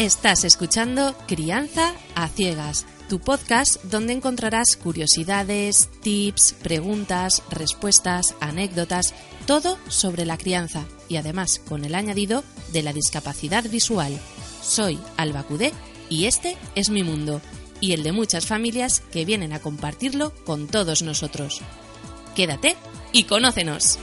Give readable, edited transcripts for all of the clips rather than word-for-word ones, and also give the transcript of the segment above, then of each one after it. Estás escuchando Crianza a ciegas, tu podcast donde encontrarás curiosidades, tips, preguntas, respuestas, anécdotas, todo sobre la crianza y además con el añadido de la discapacidad visual. Soy Alba Cudé y este es mi mundo y el de muchas familias que vienen a compartirlo con todos nosotros. Quédate y conócenos.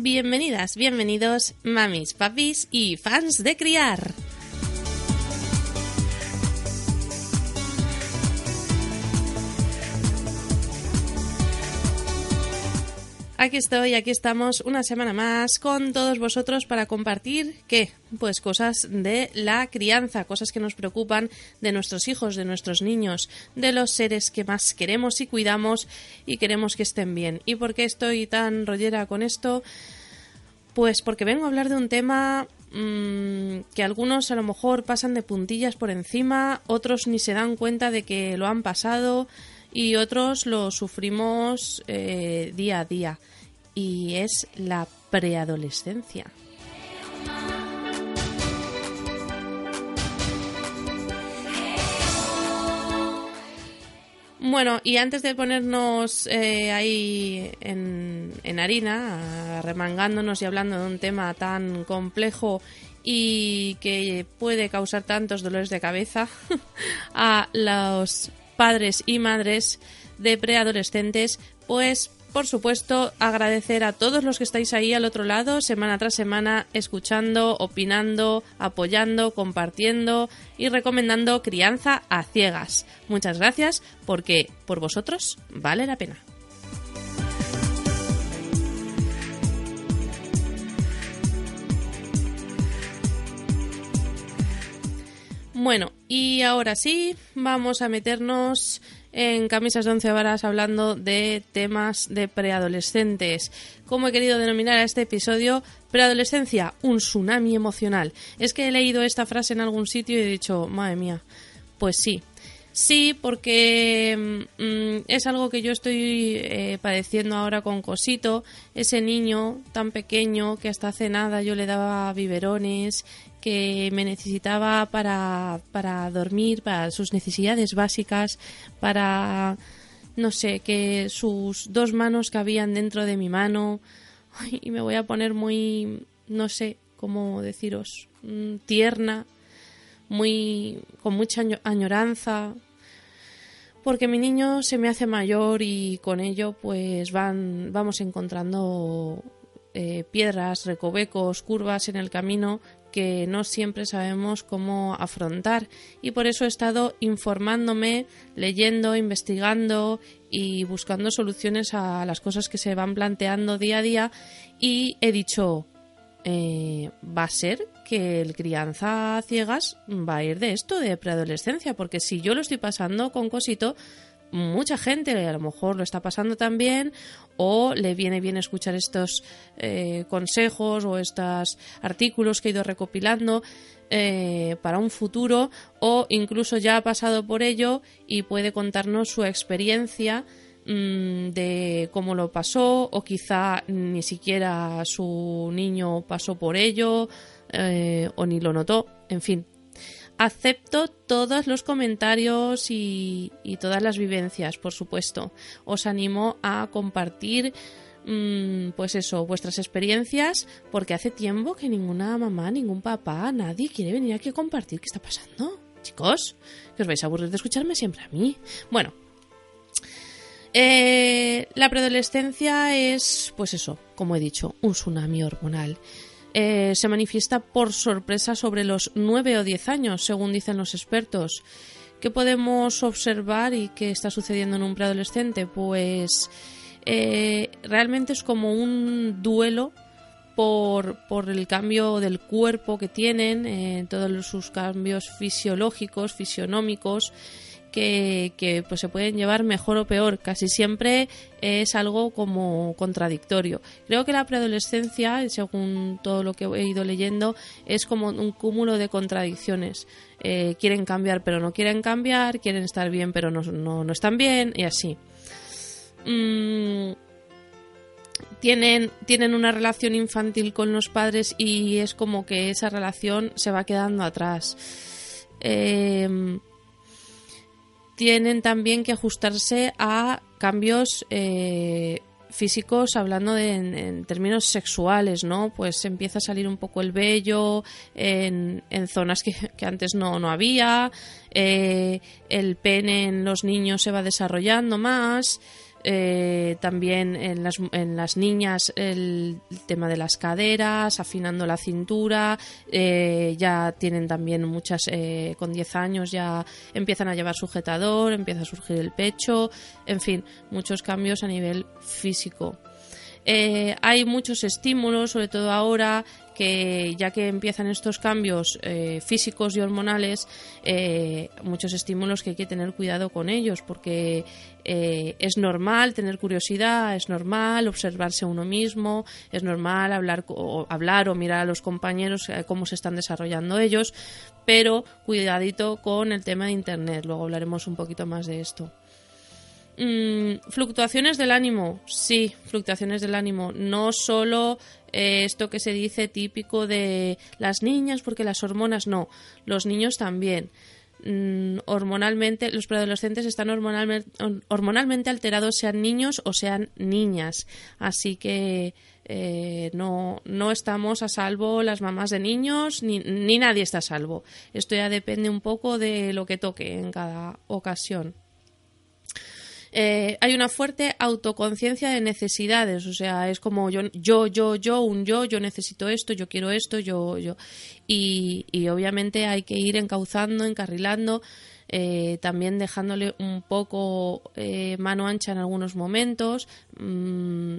Bienvenidas, bienvenidos, mamis, papis y fans de criar. Aquí estoy, aquí estamos una semana más con todos vosotros para compartir, ¿qué? Pues cosas de la crianza, cosas que nos preocupan de nuestros hijos, de nuestros niños, de los seres que más queremos y cuidamos y queremos que estén bien. ¿Y por qué estoy tan rollera con esto? Pues porque vengo a hablar de un tema que algunos a lo mejor pasan de puntillas por encima, otros ni se dan cuenta de que lo han pasado y otros lo sufrimos día a día. Y es la preadolescencia. Bueno, y antes de ponernos ahí en harina, remangándonos y hablando de un tema tan complejo y que puede causar tantos dolores de cabeza a los padres y madres de preadolescentes, pues por supuesto agradecer a todos los que estáis ahí al otro lado, semana tras semana, escuchando, opinando, apoyando, compartiendo y recomendando Crianza a ciegas. Muchas gracias, porque por vosotros vale la pena. Bueno, y ahora sí, vamos a meternos en camisas de once varas hablando de temas de preadolescentes. Como he querido denominar a este episodio, preadolescencia, un tsunami emocional. Es que he leído esta frase en algún sitio y he dicho, madre mía, pues sí. Sí, porque es algo que yo estoy padeciendo ahora con Cosito, ese niño tan pequeño que hasta hace nada yo le daba biberones, que me necesitaba para dormir, para sus necesidades básicas, para, no sé, que sus dos manos cabían dentro de mi mano. Ay, y me voy a poner muy, no sé cómo deciros, tierna, muy con mucha añoranza, porque mi niño se me hace mayor y con ello pues vamos encontrando piedras, recovecos, curvas en el camino que no siempre sabemos cómo afrontar, y por eso he estado informándome, leyendo, investigando y buscando soluciones a las cosas que se van planteando día a día, y he dicho, va a ser que el Crianza a ciegas va a ir de esto, de preadolescencia, porque si yo lo estoy pasando con Cosito, mucha gente a lo mejor lo está pasando también, o le viene bien escuchar estos consejos o estos artículos que he ido recopilando para un futuro, o incluso ya ha pasado por ello y puede contarnos su experiencia de cómo lo pasó, o quizá ni siquiera su niño pasó por ello, o ni lo notó. En fin, acepto todos los comentarios y todas las vivencias, por supuesto. Os animo a compartir pues eso, vuestras experiencias, porque hace tiempo que ninguna mamá, ningún papá, nadie quiere venir aquí a compartir qué está pasando. Chicos, que os vais a aburrir de escucharme siempre a mí. Bueno, la preadolescencia es, pues eso, como he dicho, un tsunami hormonal. se manifiesta por sorpresa sobre los 9 o 10 años, según dicen los expertos. ¿Qué podemos observar y qué está sucediendo en un preadolescente? Pues realmente es como un duelo por el cambio del cuerpo que tienen, todos sus cambios fisiológicos, fisionómicos, que pues se pueden llevar mejor o peor. Casi siempre es algo como contradictorio. Creo que la preadolescencia, según todo lo que he ido leyendo, es como un cúmulo de contradicciones. Quieren cambiar pero no quieren cambiar, quieren estar bien pero no están bien, y así. Tienen una relación infantil con los padres y es como que esa relación se va quedando atrás. Tienen también que ajustarse a cambios físicos, hablando en términos sexuales, ¿no? Pues empieza a salir un poco el vello en zonas que antes no había, el pene en los niños se va desarrollando más. También en las niñas el tema de las caderas, afinando la cintura, ya tienen también muchas, con 10 años ya empiezan a llevar sujetador, empieza a surgir el pecho, en fin, muchos cambios a nivel físico. Hay muchos estímulos, sobre todo ahora, que ya que empiezan estos cambios físicos y hormonales, muchos estímulos que hay que tener cuidado con ellos, porque es normal tener curiosidad, es normal observarse uno mismo, es normal hablar o mirar a los compañeros cómo se están desarrollando ellos, pero cuidadito con el tema de Internet, luego hablaremos un poquito más de esto. Fluctuaciones del ánimo, sí, fluctuaciones del ánimo, no solo esto que se dice típico de las niñas porque las hormonas, no, los niños también. Hormonalmente, los preadolescentes están hormonalmente alterados, sean niños o sean niñas, así que no estamos a salvo las mamás de niños, ni nadie está a salvo. Esto ya depende un poco de lo que toque en cada ocasión. Hay una fuerte autoconciencia de necesidades, o sea, es como yo necesito esto, yo quiero esto, yo. Y obviamente hay que ir encarrilando, también dejándole un poco mano ancha en algunos momentos,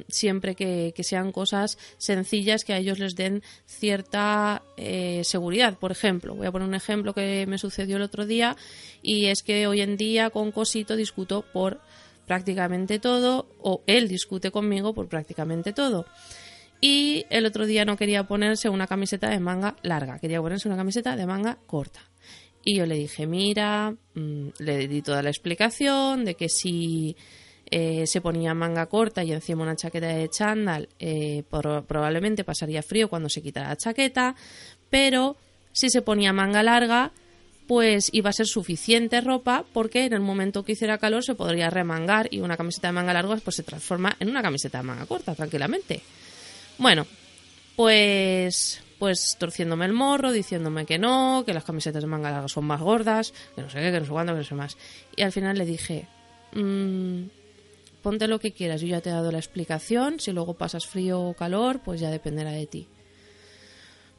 siempre que sean cosas sencillas que a ellos les den cierta seguridad. Por ejemplo, voy a poner un ejemplo que me sucedió el otro día, y es que hoy en día con Cosito discuto por prácticamente todo, o él discute conmigo por prácticamente todo. Y el otro día no quería ponerse una camiseta de manga larga, quería ponerse una camiseta de manga corta. Y yo le dije, mira, le di toda la explicación de que si se ponía manga corta y encima una chaqueta de chándal, probablemente pasaría frío cuando se quitara la chaqueta, pero si se ponía manga larga, pues iba a ser suficiente ropa porque en el momento que hiciera calor se podría remangar y una camiseta de manga larga pues se transforma en una camiseta de manga corta tranquilamente. Bueno, pues torciéndome el morro, diciéndome que no, que las camisetas de manga larga son más gordas, que no sé qué, que no sé cuándo, que no sé más. Y al final le dije, ponte lo que quieras, yo ya te he dado la explicación, si luego pasas frío o calor, pues ya dependerá de ti.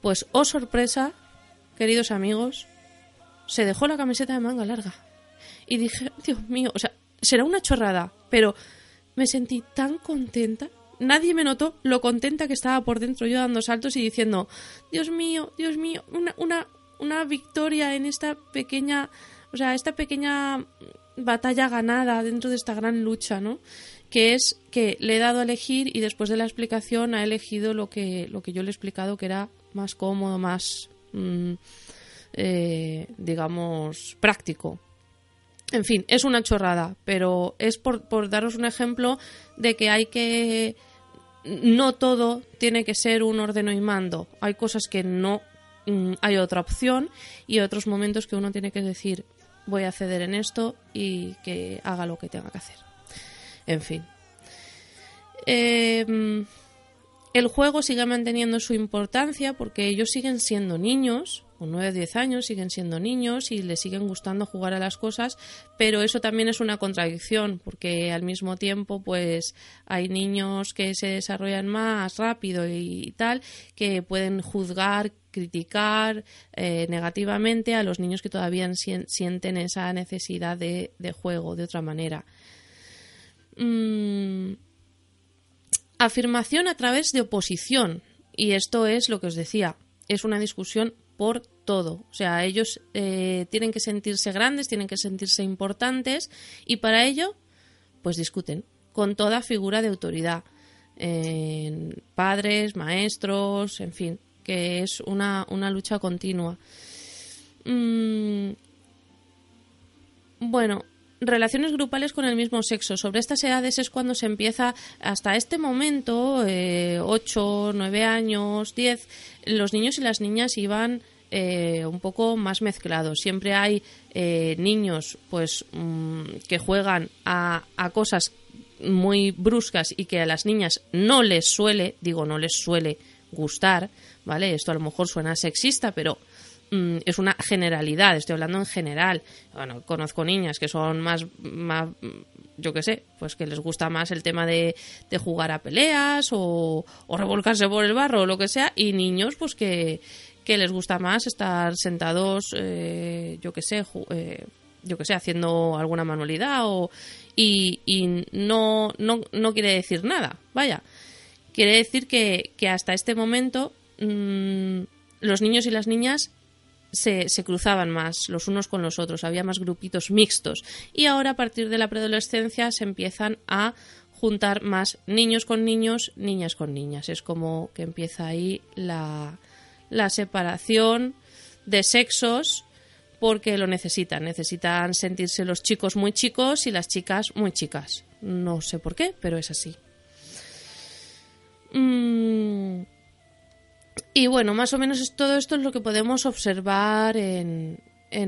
Pues, oh sorpresa, queridos amigos, se dejó la camiseta de manga larga. Y dije, Dios mío, o sea, será una chorrada, pero me sentí tan contenta. Nadie me notó lo contenta que estaba por dentro yo dando saltos y diciendo, Dios mío, una victoria en esta pequeña batalla ganada dentro de esta gran lucha, ¿no? Que es que le he dado a elegir y después de la explicación ha elegido lo que yo le he explicado que era más cómodo, más, digamos, práctico. En fin, es una chorrada, pero es por daros un ejemplo de que hay que... No todo tiene que ser un ordeno y mando. Hay cosas que no hay otra opción y otros momentos que uno tiene que decir voy a ceder en esto y que haga lo que tenga que hacer. En fin. El juego sigue manteniendo su importancia porque ellos siguen siendo niños con 9 o 10 años siguen siendo niños y les siguen gustando jugar a las cosas, pero eso también es una contradicción, porque al mismo tiempo pues hay niños que se desarrollan más rápido y tal, que pueden juzgar, criticar negativamente a los niños que todavía sienten esa necesidad de juego de otra manera. Afirmación a través de oposición, y esto es lo que os decía, es una discusión por todo. O sea, ellos tienen que sentirse grandes, tienen que sentirse importantes, y para ello pues discuten con toda figura de autoridad, padres, maestros, en fin, que es una lucha continua. Bueno, relaciones grupales con el mismo sexo. Sobre estas edades es cuando se empieza, hasta este momento, 8, 9 años, 10, los niños y las niñas iban un poco más mezclados. Siempre hay niños pues que juegan a cosas muy bruscas y que a las niñas no les suele gustar, ¿vale? Esto a lo mejor suena sexista, pero es una generalidad, estoy hablando en general. Bueno, conozco niñas que son más yo qué sé, pues que les gusta más el tema de jugar a peleas o revolcarse por el barro o lo que sea, y niños pues que les gusta más estar sentados, haciendo alguna manualidad y no quiere decir nada, vaya. Quiere decir que hasta este momento los niños y las niñas se cruzaban más los unos con los otros, había más grupitos mixtos, y ahora a partir de la preadolescencia se empiezan a juntar más niños con niños, niñas con niñas. Es como que empieza ahí la separación de sexos, porque lo necesitan sentirse los chicos muy chicos y las chicas muy chicas. No sé por qué, pero es así. Y bueno, más o menos todo esto es lo que podemos observar en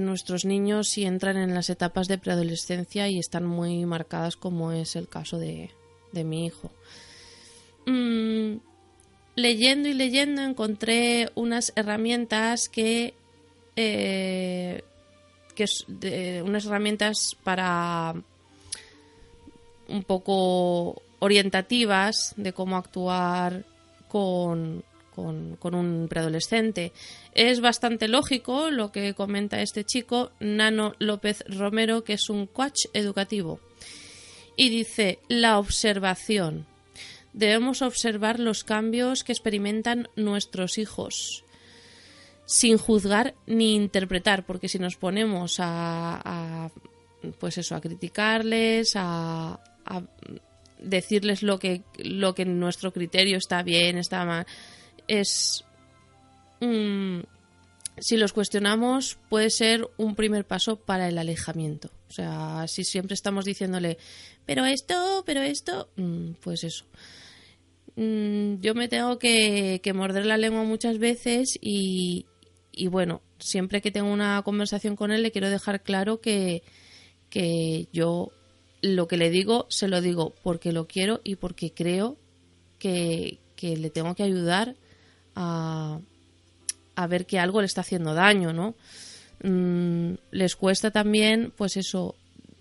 nuestros niños si entran en las etapas de preadolescencia y están muy marcadas, como es el caso de mi hijo. Leyendo y leyendo encontré unas herramientas unas herramientas para un poco orientativas de cómo actuar con un preadolescente. Es bastante lógico lo que comenta este chico, Nano López Romero, que es un coach educativo, y dice: la observación. Debemos observar los cambios que experimentan nuestros hijos sin juzgar ni interpretar, porque si nos ponemos a criticarles, a decirles lo que en nuestro criterio está bien, está mal, si los cuestionamos, puede ser un primer paso para el alejamiento. O sea, si siempre estamos diciéndole pero esto, pues eso. Yo me tengo que morder la lengua muchas veces y bueno, siempre que tengo una conversación con él le quiero dejar claro que yo lo que le digo se lo digo porque lo quiero y porque creo que le tengo que ayudar a ver que algo le está haciendo daño, ¿no? Les cuesta también, pues eso,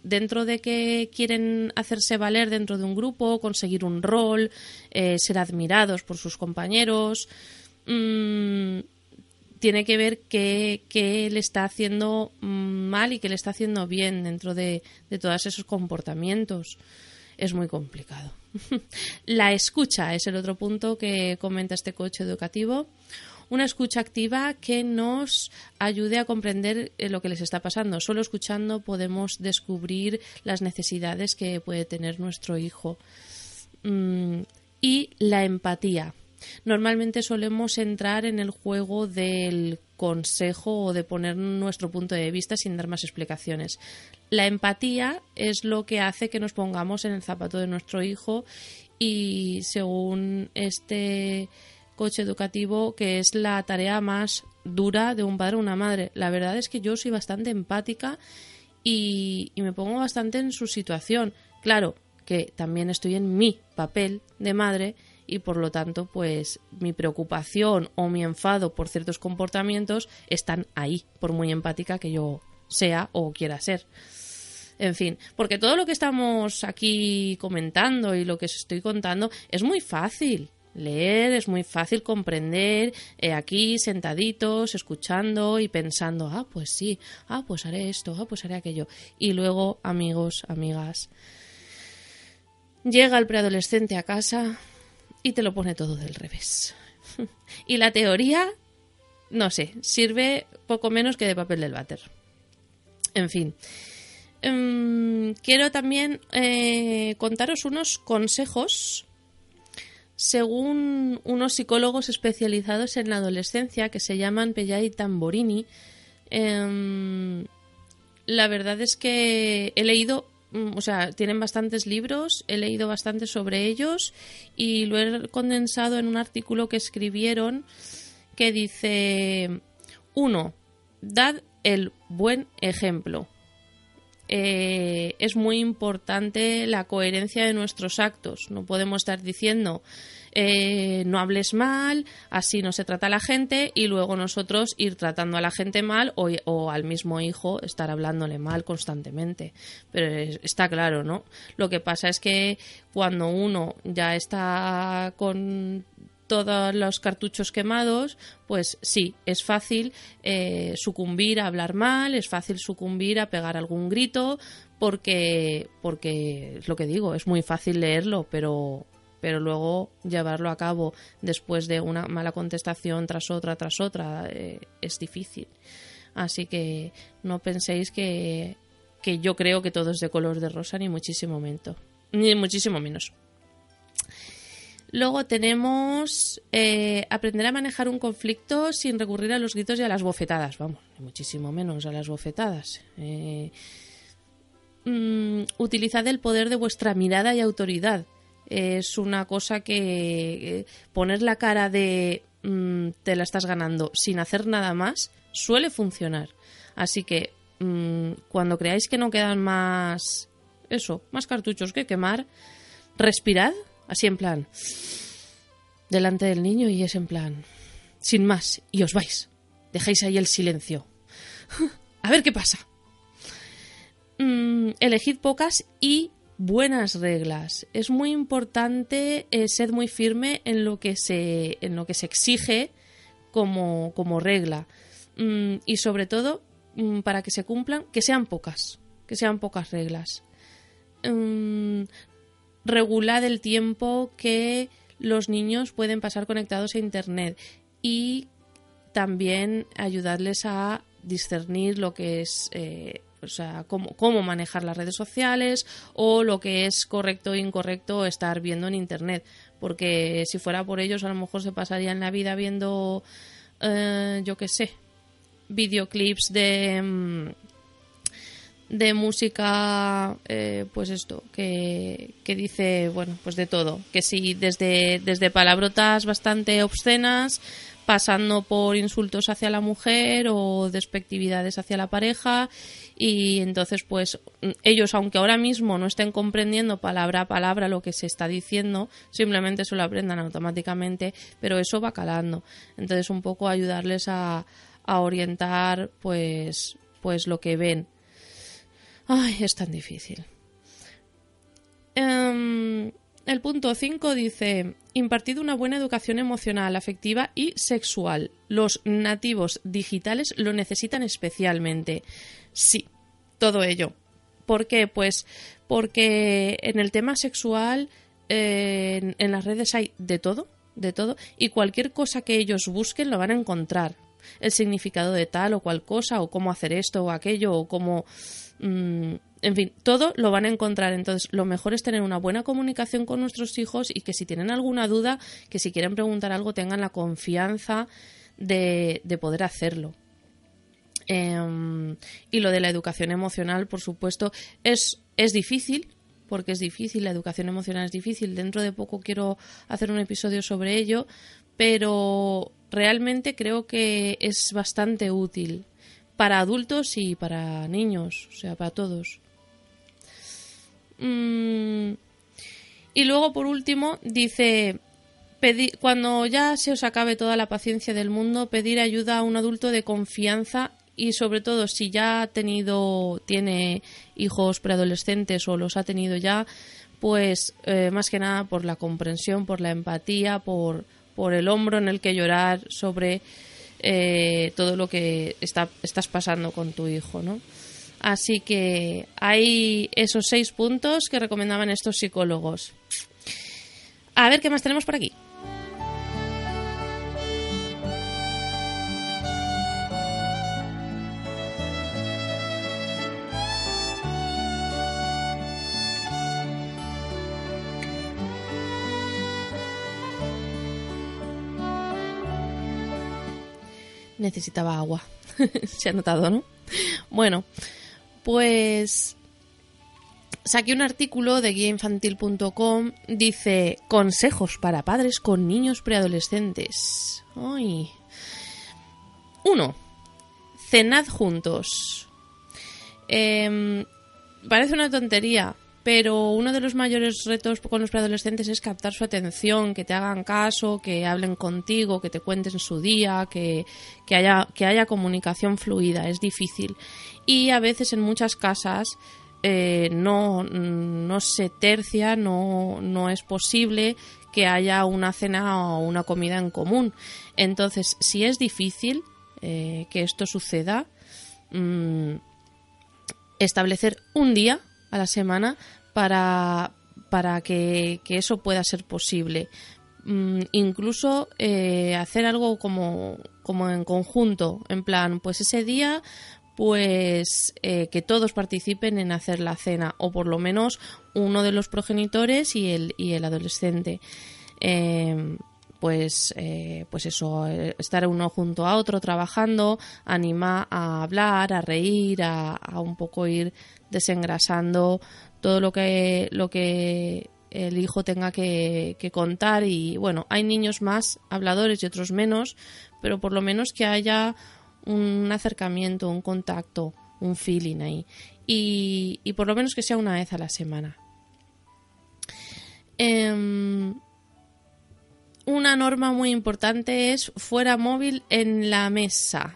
dentro de que quieren hacerse valer dentro de un grupo, conseguir un rol, ser admirados por sus compañeros. Tiene que ver qué le está haciendo mal y qué le está haciendo bien dentro de todos esos comportamientos. Es muy complicado. La escucha es el otro punto que comenta este coach educativo. Una escucha activa que nos ayude a comprender lo que les está pasando. Solo escuchando podemos descubrir las necesidades que puede tener nuestro hijo. Y la empatía. Normalmente solemos entrar en el juego del consejo o de poner nuestro punto de vista sin dar más explicaciones. La empatía es lo que hace que nos pongamos en el zapato de nuestro hijo, y según este coach educativo, que es la tarea más dura de un padre o una madre. La verdad es que yo soy bastante empática y me pongo bastante en su situación. Claro que también estoy en mi papel de madre y por lo tanto pues mi preocupación o mi enfado por ciertos comportamientos están ahí, por muy empática que yo sea o quiera ser. En fin, porque todo lo que estamos aquí comentando y lo que os estoy contando es muy fácil leer, es muy fácil comprender, aquí sentaditos, escuchando y pensando, ah, pues sí, ah, pues haré esto, ah, pues haré aquello. Y luego, amigos, amigas, llega el preadolescente a casa y te lo pone todo del revés. Y la teoría, no sé, sirve poco menos que de papel del váter. En fin, quiero también contaros unos consejos según unos psicólogos especializados en la adolescencia que se llaman Pellay y Tamborini. La verdad es que he leído, o sea, tienen bastantes libros, he leído bastante sobre ellos y lo he condensado en un artículo que escribieron que dice: 1. Dad el buen ejemplo. Es muy importante la coherencia de nuestros actos. No podemos estar diciendo no hables mal, así no se trata a la gente, y luego nosotros ir tratando a la gente mal o al mismo hijo estar hablándole mal constantemente. Pero está claro, ¿no? Lo que pasa es que cuando uno ya está con todos los cartuchos quemados, pues sí, es fácil sucumbir a hablar mal, es fácil sucumbir a pegar algún grito, porque es lo que digo, es muy fácil leerlo, pero luego llevarlo a cabo después de una mala contestación tras otra, es difícil. Así que no penséis que yo creo que todo es de color de rosa, ni muchísimo menos. Luego tenemos aprender a manejar un conflicto sin recurrir a los gritos y a las bofetadas. Vamos, muchísimo menos a las bofetadas. Utilizad el poder de vuestra mirada y autoridad. Es una cosa que poner la cara de te la estás ganando sin hacer nada más suele funcionar. Así que cuando creáis que no quedan más cartuchos que quemar, respirad. Así en plan, delante del niño, y es en plan, sin más, y os vais. Dejáis ahí el silencio. A ver qué pasa. Elegid pocas y buenas reglas. Es muy importante ser muy firme en lo que se exige como regla. Y sobre todo, para que se cumplan, que sean pocas reglas. Regulad el tiempo que los niños pueden pasar conectados a Internet y también ayudarles a discernir lo que es, cómo manejar las redes sociales o lo que es correcto e incorrecto estar viendo en Internet. Porque si fuera por ellos, a lo mejor se pasarían la vida viendo, videoclips de música, que dice, bueno, pues de todo. Que sí, desde palabrotas bastante obscenas, pasando por insultos hacia la mujer o despectividades hacia la pareja. Y entonces, pues, ellos, aunque ahora mismo no estén comprendiendo palabra a palabra lo que se está diciendo, simplemente se lo aprendan automáticamente, pero eso va calando. Entonces, un poco ayudarles a orientar, pues lo que ven. Ay, es tan difícil. El punto 5 dice: impartid una buena educación emocional, afectiva y sexual. Los nativos digitales lo necesitan especialmente. Sí, todo ello. ¿Por qué? Pues porque en el tema sexual en las redes hay de todo, y cualquier cosa que ellos busquen lo van a encontrar. El significado de tal o cual cosa, o cómo hacer esto o aquello, o cómo... en fin, todo lo van a encontrar. Entonces, lo mejor es tener una buena comunicación con nuestros hijos y que si tienen alguna duda, que si quieren preguntar algo, tengan la confianza de poder hacerlo. Y lo de la educación emocional, por supuesto, es difícil, porque es difícil, la educación emocional es difícil. Dentro de poco quiero hacer un episodio sobre ello, pero... realmente creo que es bastante útil para adultos y para niños, o sea, para todos. Y luego, por último, dice cuando ya se os acabe toda la paciencia del mundo, pedir ayuda a un adulto de confianza, y sobre todo si ya tiene hijos preadolescentes o los ha tenido ya, pues más que nada por la comprensión, por la empatía, por el hombro en el que llorar sobre todo lo que estás pasando con tu hijo, ¿no? Así que hay esos 6 puntos que recomendaban estos psicólogos. A ver qué más tenemos por aquí. Necesitaba agua. Se ha notado, ¿no? Bueno, pues saqué un artículo de guíainfantil.com. Dice: consejos para padres con niños preadolescentes. ¡Ay! 1. Cenad juntos. Parece una tontería, pero uno de los mayores retos con los preadolescentes es captar su atención, que te hagan caso, que hablen contigo, que te cuenten su día, que haya comunicación fluida. Es difícil. Y a veces en muchas casas no se tercia, no es posible que haya una cena o una comida en común. Entonces, si es difícil que esto suceda, establecer un día a la semana para que eso pueda ser posible. Incluso hacer algo como en conjunto, en plan, pues ese día, pues que todos participen en hacer la cena, o por lo menos uno de los progenitores y el adolescente. Pues eso, estar uno junto a otro trabajando, anima a hablar, a reír, a un poco ir desengrasando todo lo que el hijo tenga que contar. Y bueno, hay niños más habladores y otros menos, pero por lo menos que haya un acercamiento, un contacto, un feeling ahí. Y por lo menos que sea una vez a la semana. Una norma muy importante es: fuera móvil en la mesa.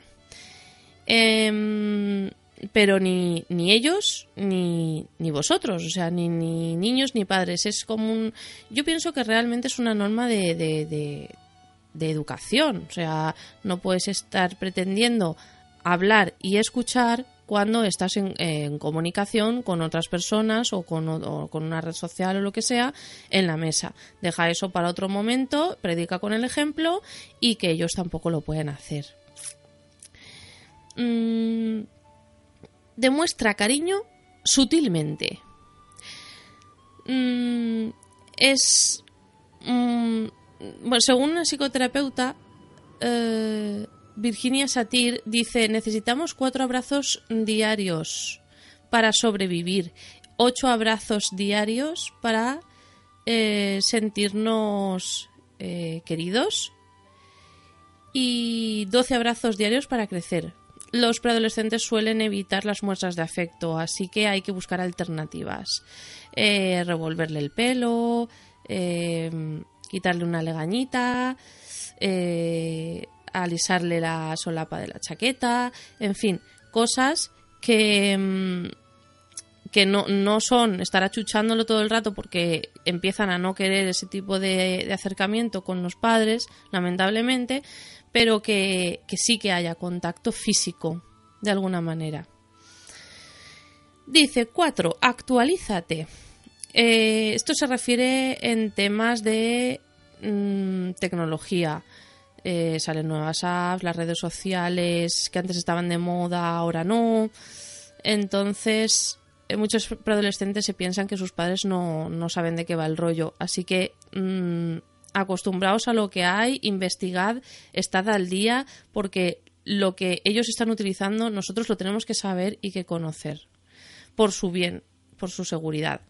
Pero ni ellos ni vosotros, o sea, ni niños ni padres. Es como yo pienso que realmente es una norma de educación. O sea, no puedes estar pretendiendo hablar y escuchar cuando estás en comunicación con otras personas o con una red social o lo que sea en la mesa. Deja eso para otro momento, predica con el ejemplo, y que ellos tampoco lo pueden hacer. Demuestra cariño sutilmente. Bueno, según una psicoterapeuta, Virginia Satir, dice: necesitamos 4 abrazos diarios para sobrevivir, 8 abrazos diarios para sentirnos queridos y 12 abrazos diarios para crecer. Los preadolescentes suelen evitar las muestras de afecto, así que hay que buscar alternativas. Revolverle el pelo, quitarle una legañita, alisarle la solapa de la chaqueta, en fin, cosas que no son estar achuchándolo todo el rato, porque empiezan a no querer ese tipo de acercamiento con los padres, lamentablemente, pero que sí que haya contacto físico, de alguna manera. Dice: 4. Actualízate. Esto se refiere en temas de tecnología. Salen nuevas apps, las redes sociales que antes estaban de moda, ahora no. Entonces, muchos preadolescentes se piensan que sus padres no saben de qué va el rollo. Así que acostumbraos a lo que hay, investigad, estad al día, porque lo que ellos están utilizando nosotros lo tenemos que saber y que conocer, por su bien, por su seguridad.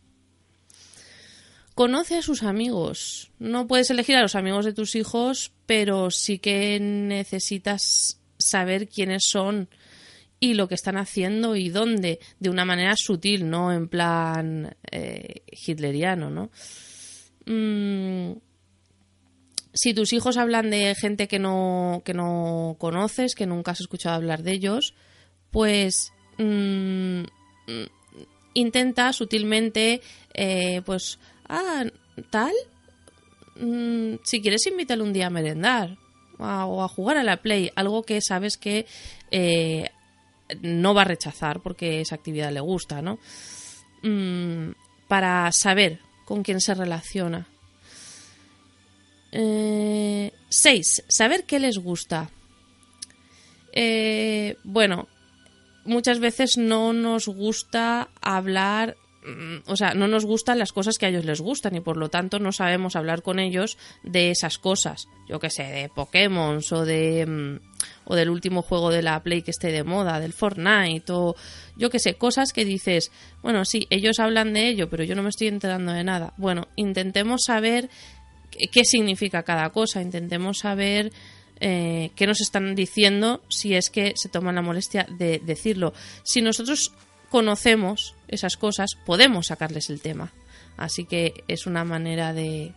Conoce a sus amigos. No puedes elegir a los amigos de tus hijos, pero sí que necesitas saber quiénes son y lo que están haciendo y dónde, de una manera sutil, no en plan hitleriano, ¿no? Si tus hijos hablan de gente que no conoces, que nunca has escuchado hablar de ellos, pues intenta sutilmente, pues, tal, si quieres invítale un día a merendar o a jugar a la Play, algo que sabes que no va a rechazar porque esa actividad le gusta, ¿no? Para saber con quién se relaciona. 6. Saber qué les gusta. Bueno, muchas veces no nos gusta hablar, o sea, no nos gustan las cosas que a ellos les gustan y por lo tanto no sabemos hablar con ellos de esas cosas. Yo qué sé, de Pokémon o del último juego de la Play que esté de moda, del Fortnite o yo qué sé, cosas que dices, bueno, sí, ellos hablan de ello, pero yo no me estoy enterando de nada. Bueno, intentemos saber qué significa cada cosa, intentemos saber qué nos están diciendo si es que se toman la molestia de decirlo. Si nosotros conocemos esas cosas, podemos sacarles el tema. Así que es una manera de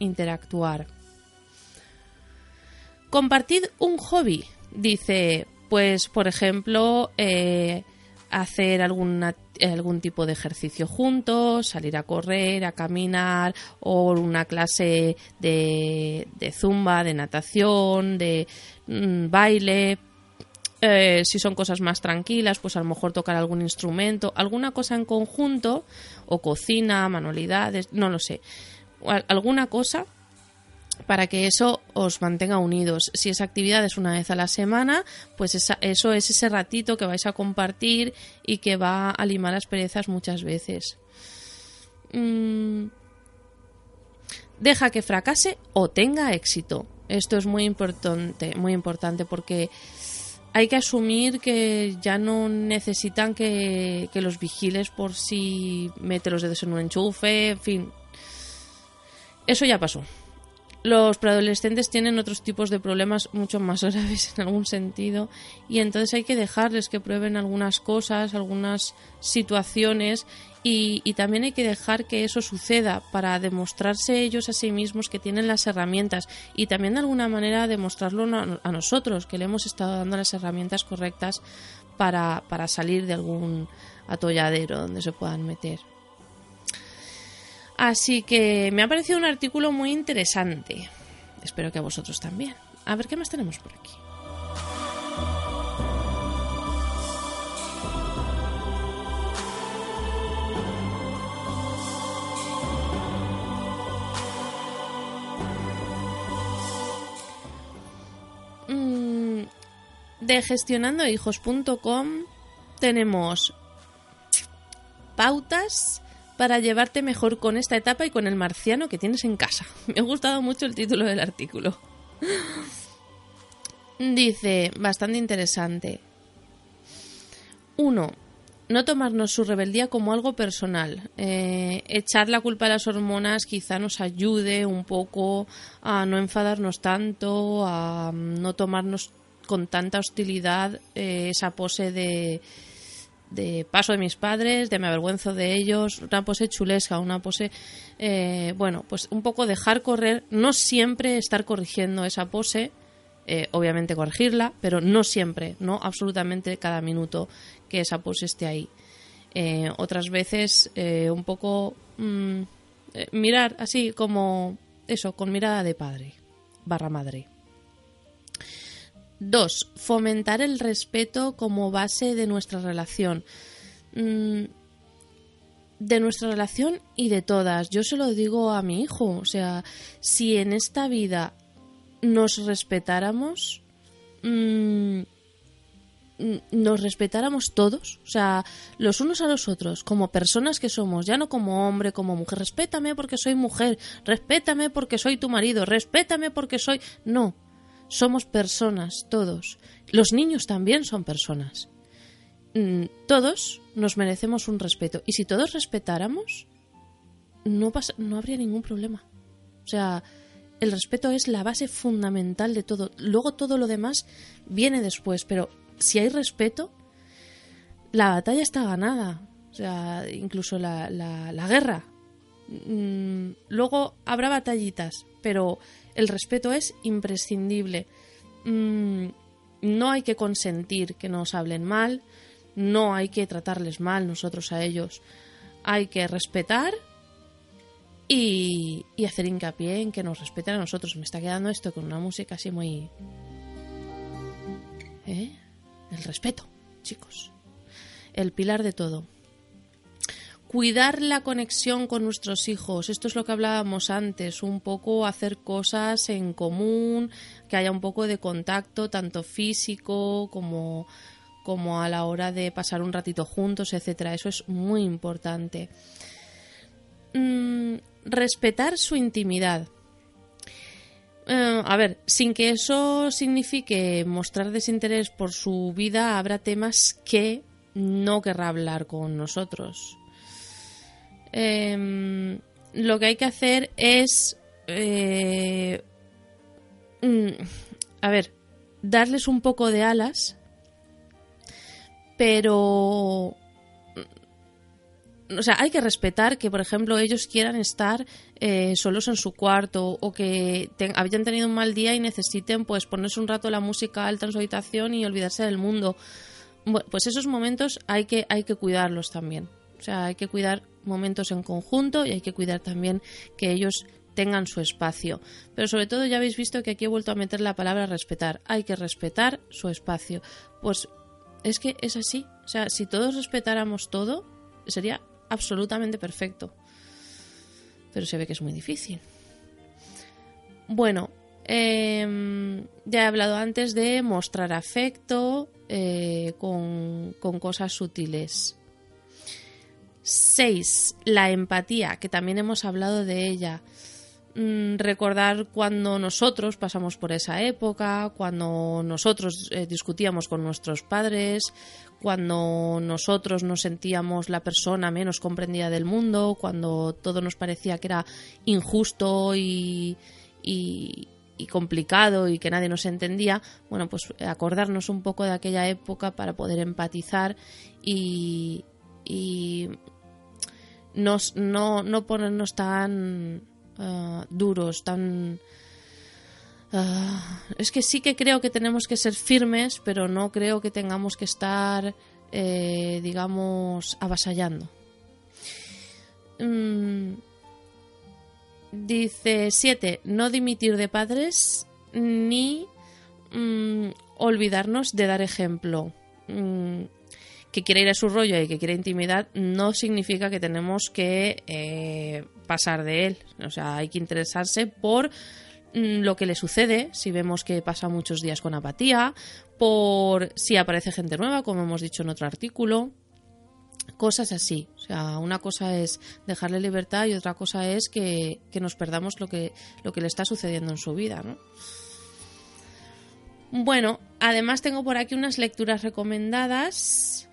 interactuar. Compartid un hobby. Dice, pues por ejemplo, hacer algún tipo de ejercicio juntos, salir a correr, a caminar, o una clase de zumba, de natación, de baile. Si son cosas más tranquilas, pues a lo mejor tocar algún instrumento, alguna cosa en conjunto, o cocina, manualidades, no lo sé, alguna cosa para que eso os mantenga unidos. Si esa actividad es una vez a la semana, pues eso es ese ratito que vais a compartir y que va a limar las perezas muchas veces. Deja que fracase o tenga éxito. Esto es muy importante porque hay que asumir que ya no necesitan que los vigiles por si mete los dedos en un enchufe, en fin. Eso ya pasó. Los preadolescentes tienen otros tipos de problemas mucho más graves en algún sentido y entonces hay que dejarles que prueben algunas cosas, algunas situaciones y también hay que dejar que eso suceda para demostrarse ellos a sí mismos que tienen las herramientas y también de alguna manera demostrarlo a nosotros, que le hemos estado dando las herramientas correctas para salir de algún atolladero donde se puedan meter. Así que me ha parecido un artículo muy interesante. Espero que a vosotros también. A ver qué más tenemos por aquí. De gestionandohijos.com tenemos pautas para llevarte mejor con esta etapa y con el marciano que tienes en casa. Me ha gustado mucho el título del artículo. Dice, bastante interesante. 1. No tomarnos su rebeldía como algo personal. Echar la culpa a las hormonas quizá nos ayude un poco a no enfadarnos tanto, a no tomarnos con tanta hostilidad esa pose de paso de mis padres, de me avergüenzo de ellos, una pose chulesca, una pose, bueno, pues un poco dejar correr, no siempre estar corrigiendo esa pose, obviamente corregirla, pero no siempre, no absolutamente cada minuto que esa pose esté ahí. Otras veces un poco mirar así como eso, con mirada de padre / madre. 2. Fomentar el respeto como base de nuestra relación. De nuestra relación y de todas. Yo se lo digo a mi hijo. O sea, si en esta vida nos respetáramos todos, o sea, los unos a los otros, como personas que somos, ya no como hombre, como mujer. Respétame porque soy mujer, respétame porque soy tu marido, respétame porque soy... No. Somos personas, todos. Los niños también son personas. Todos nos merecemos un respeto. Y si todos respetáramos, no habría ningún problema. O sea, el respeto es la base fundamental de todo. Luego todo lo demás viene después. Pero si hay respeto, la batalla está ganada. O sea, incluso la guerra Luego habrá batallitas, pero el respeto es imprescindible. No hay que consentir que nos hablen mal, no hay que tratarles mal nosotros a ellos. Hay que respetar y hacer hincapié en que nos respeten a nosotros. Me está quedando esto con una música así muy... El respeto, chicos. El pilar de todo. Cuidar la conexión con nuestros hijos. Esto es lo que hablábamos antes, un poco hacer cosas en común, que haya un poco de contacto, tanto físico como a la hora de pasar un ratito juntos, etcétera. Eso es muy importante. Respetar su intimidad. Sin que eso signifique mostrar desinterés por su vida, habrá temas que no querrá hablar con nosotros. Lo que hay que hacer es darles un poco de alas, pero hay que respetar que, por ejemplo, ellos quieran estar solos en su cuarto, o que habían tenido un mal día y necesiten pues ponerse un rato la música alta en su habitación y olvidarse del mundo. Bueno, pues esos momentos hay que cuidarlos también. O sea, hay que cuidar momentos en conjunto y hay que cuidar también que ellos tengan su espacio. Pero sobre todo ya habéis visto que aquí he vuelto a meter la palabra respetar. Hay que respetar su espacio. Pues es que es así. O sea, si todos respetáramos todo, sería absolutamente perfecto. Pero se ve que es muy difícil. Bueno, ya he hablado antes de mostrar afecto con cosas sutiles. 6. La empatía, que también hemos hablado de ella. Recordar cuando nosotros pasamos por esa época, cuando nosotros discutíamos con nuestros padres, cuando nosotros nos sentíamos la persona menos comprendida del mundo, cuando todo nos parecía que era injusto y complicado y que nadie nos entendía. Bueno, pues acordarnos un poco de aquella época para poder empatizar y no ponernos tan duros, tan... es que sí que creo que tenemos que ser firmes, pero no creo que tengamos que estar, avasallando. Dice 7. No dimitir de padres ni olvidarnos de dar ejemplo. Que quiera ir a su rollo y que quiera intimidad no significa que tenemos que pasar de él. O sea, hay que interesarse por lo que le sucede, si vemos que pasa muchos días con apatía, por si aparece gente nueva, como hemos dicho en otro artículo, cosas así. O sea, una cosa es dejarle libertad y otra cosa es que nos perdamos lo que le está sucediendo en su vida, ¿no? Bueno, además tengo por aquí unas lecturas recomendadas.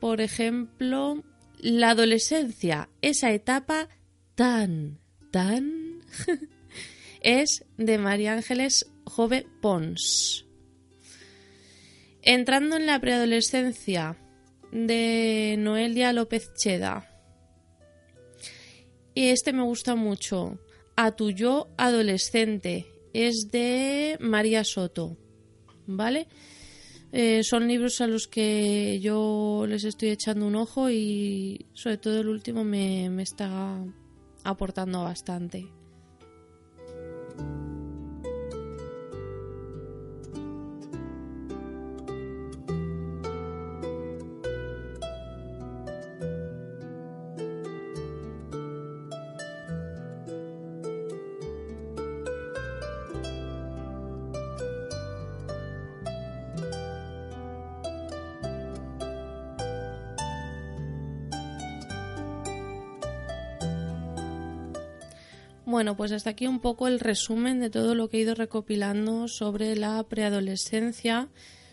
Por ejemplo, la adolescencia, esa etapa tan es de María Ángeles Jove Pons. Entrando en la preadolescencia, de Noelia López Cheda. Y este me gusta mucho, A tu yo adolescente, es de María Soto, ¿vale? Son libros a los que yo les estoy echando un ojo y sobre todo el último me está aportando bastante. Bueno, pues hasta aquí un poco el resumen de todo lo que he ido recopilando sobre la preadolescencia,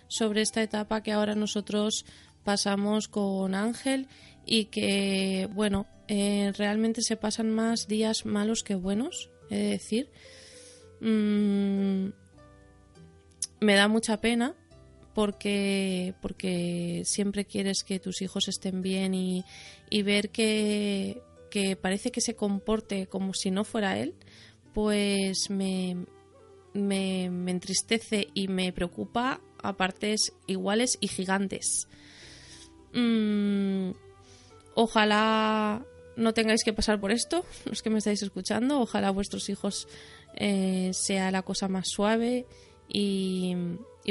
sobre esta etapa que ahora nosotros pasamos con Ángel y que, bueno, realmente se pasan más días malos que buenos, he de decir. Me da mucha pena porque siempre quieres que tus hijos estén bien y ver que parece que se comporte como si no fuera él, pues me entristece y me preocupa a partes iguales y gigantes. Ojalá no tengáis que pasar por esto, los que me estáis escuchando. Ojalá vuestros hijos sea la cosa más suave. Y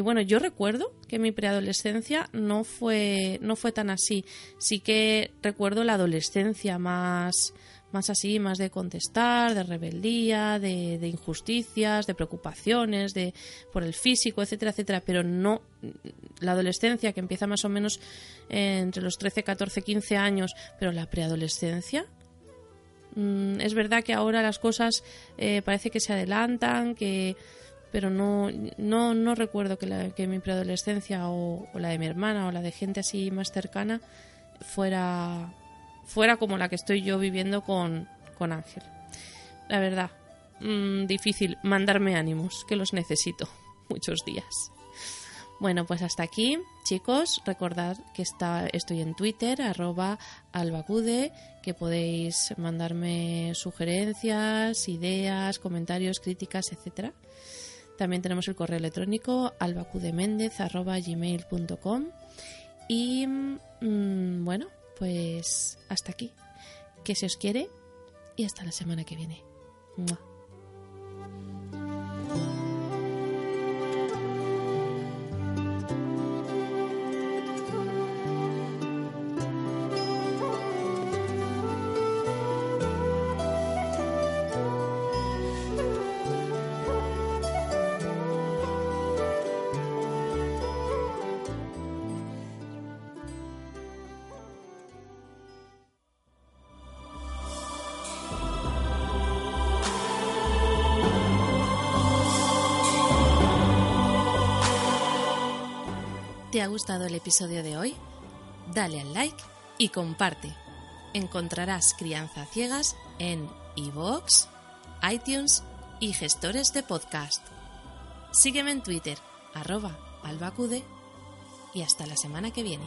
bueno, yo recuerdo que mi preadolescencia no fue tan así. Sí que recuerdo la adolescencia más así, más de contestar, de rebeldía, de injusticias, de preocupaciones, por el físico, etcétera, etcétera. Pero no la adolescencia, que empieza más o menos entre los 13, 14, 15 años, pero la preadolescencia. Es verdad que ahora las cosas parece que se adelantan, pero no recuerdo que mi preadolescencia o la de mi hermana o la de gente así más cercana fuera como la que estoy yo viviendo con Ángel. La verdad, difícil mandarme ánimos, que los necesito muchos días. Bueno, pues hasta aquí, chicos. Recordad que estoy en Twitter, @albacude, que podéis mandarme sugerencias, ideas, comentarios, críticas, etcétera. También tenemos el correo electrónico albacudemendez@gmail.com. Y bueno, pues hasta aquí. Que se os quiere y hasta la semana que viene. ¡Mua! ¿Te ha gustado el episodio de hoy? Dale al like y comparte. Encontrarás Crianza a Ciegas en iVoox, iTunes y gestores de podcast. Sígueme en Twitter, @albacude, y hasta la semana que viene.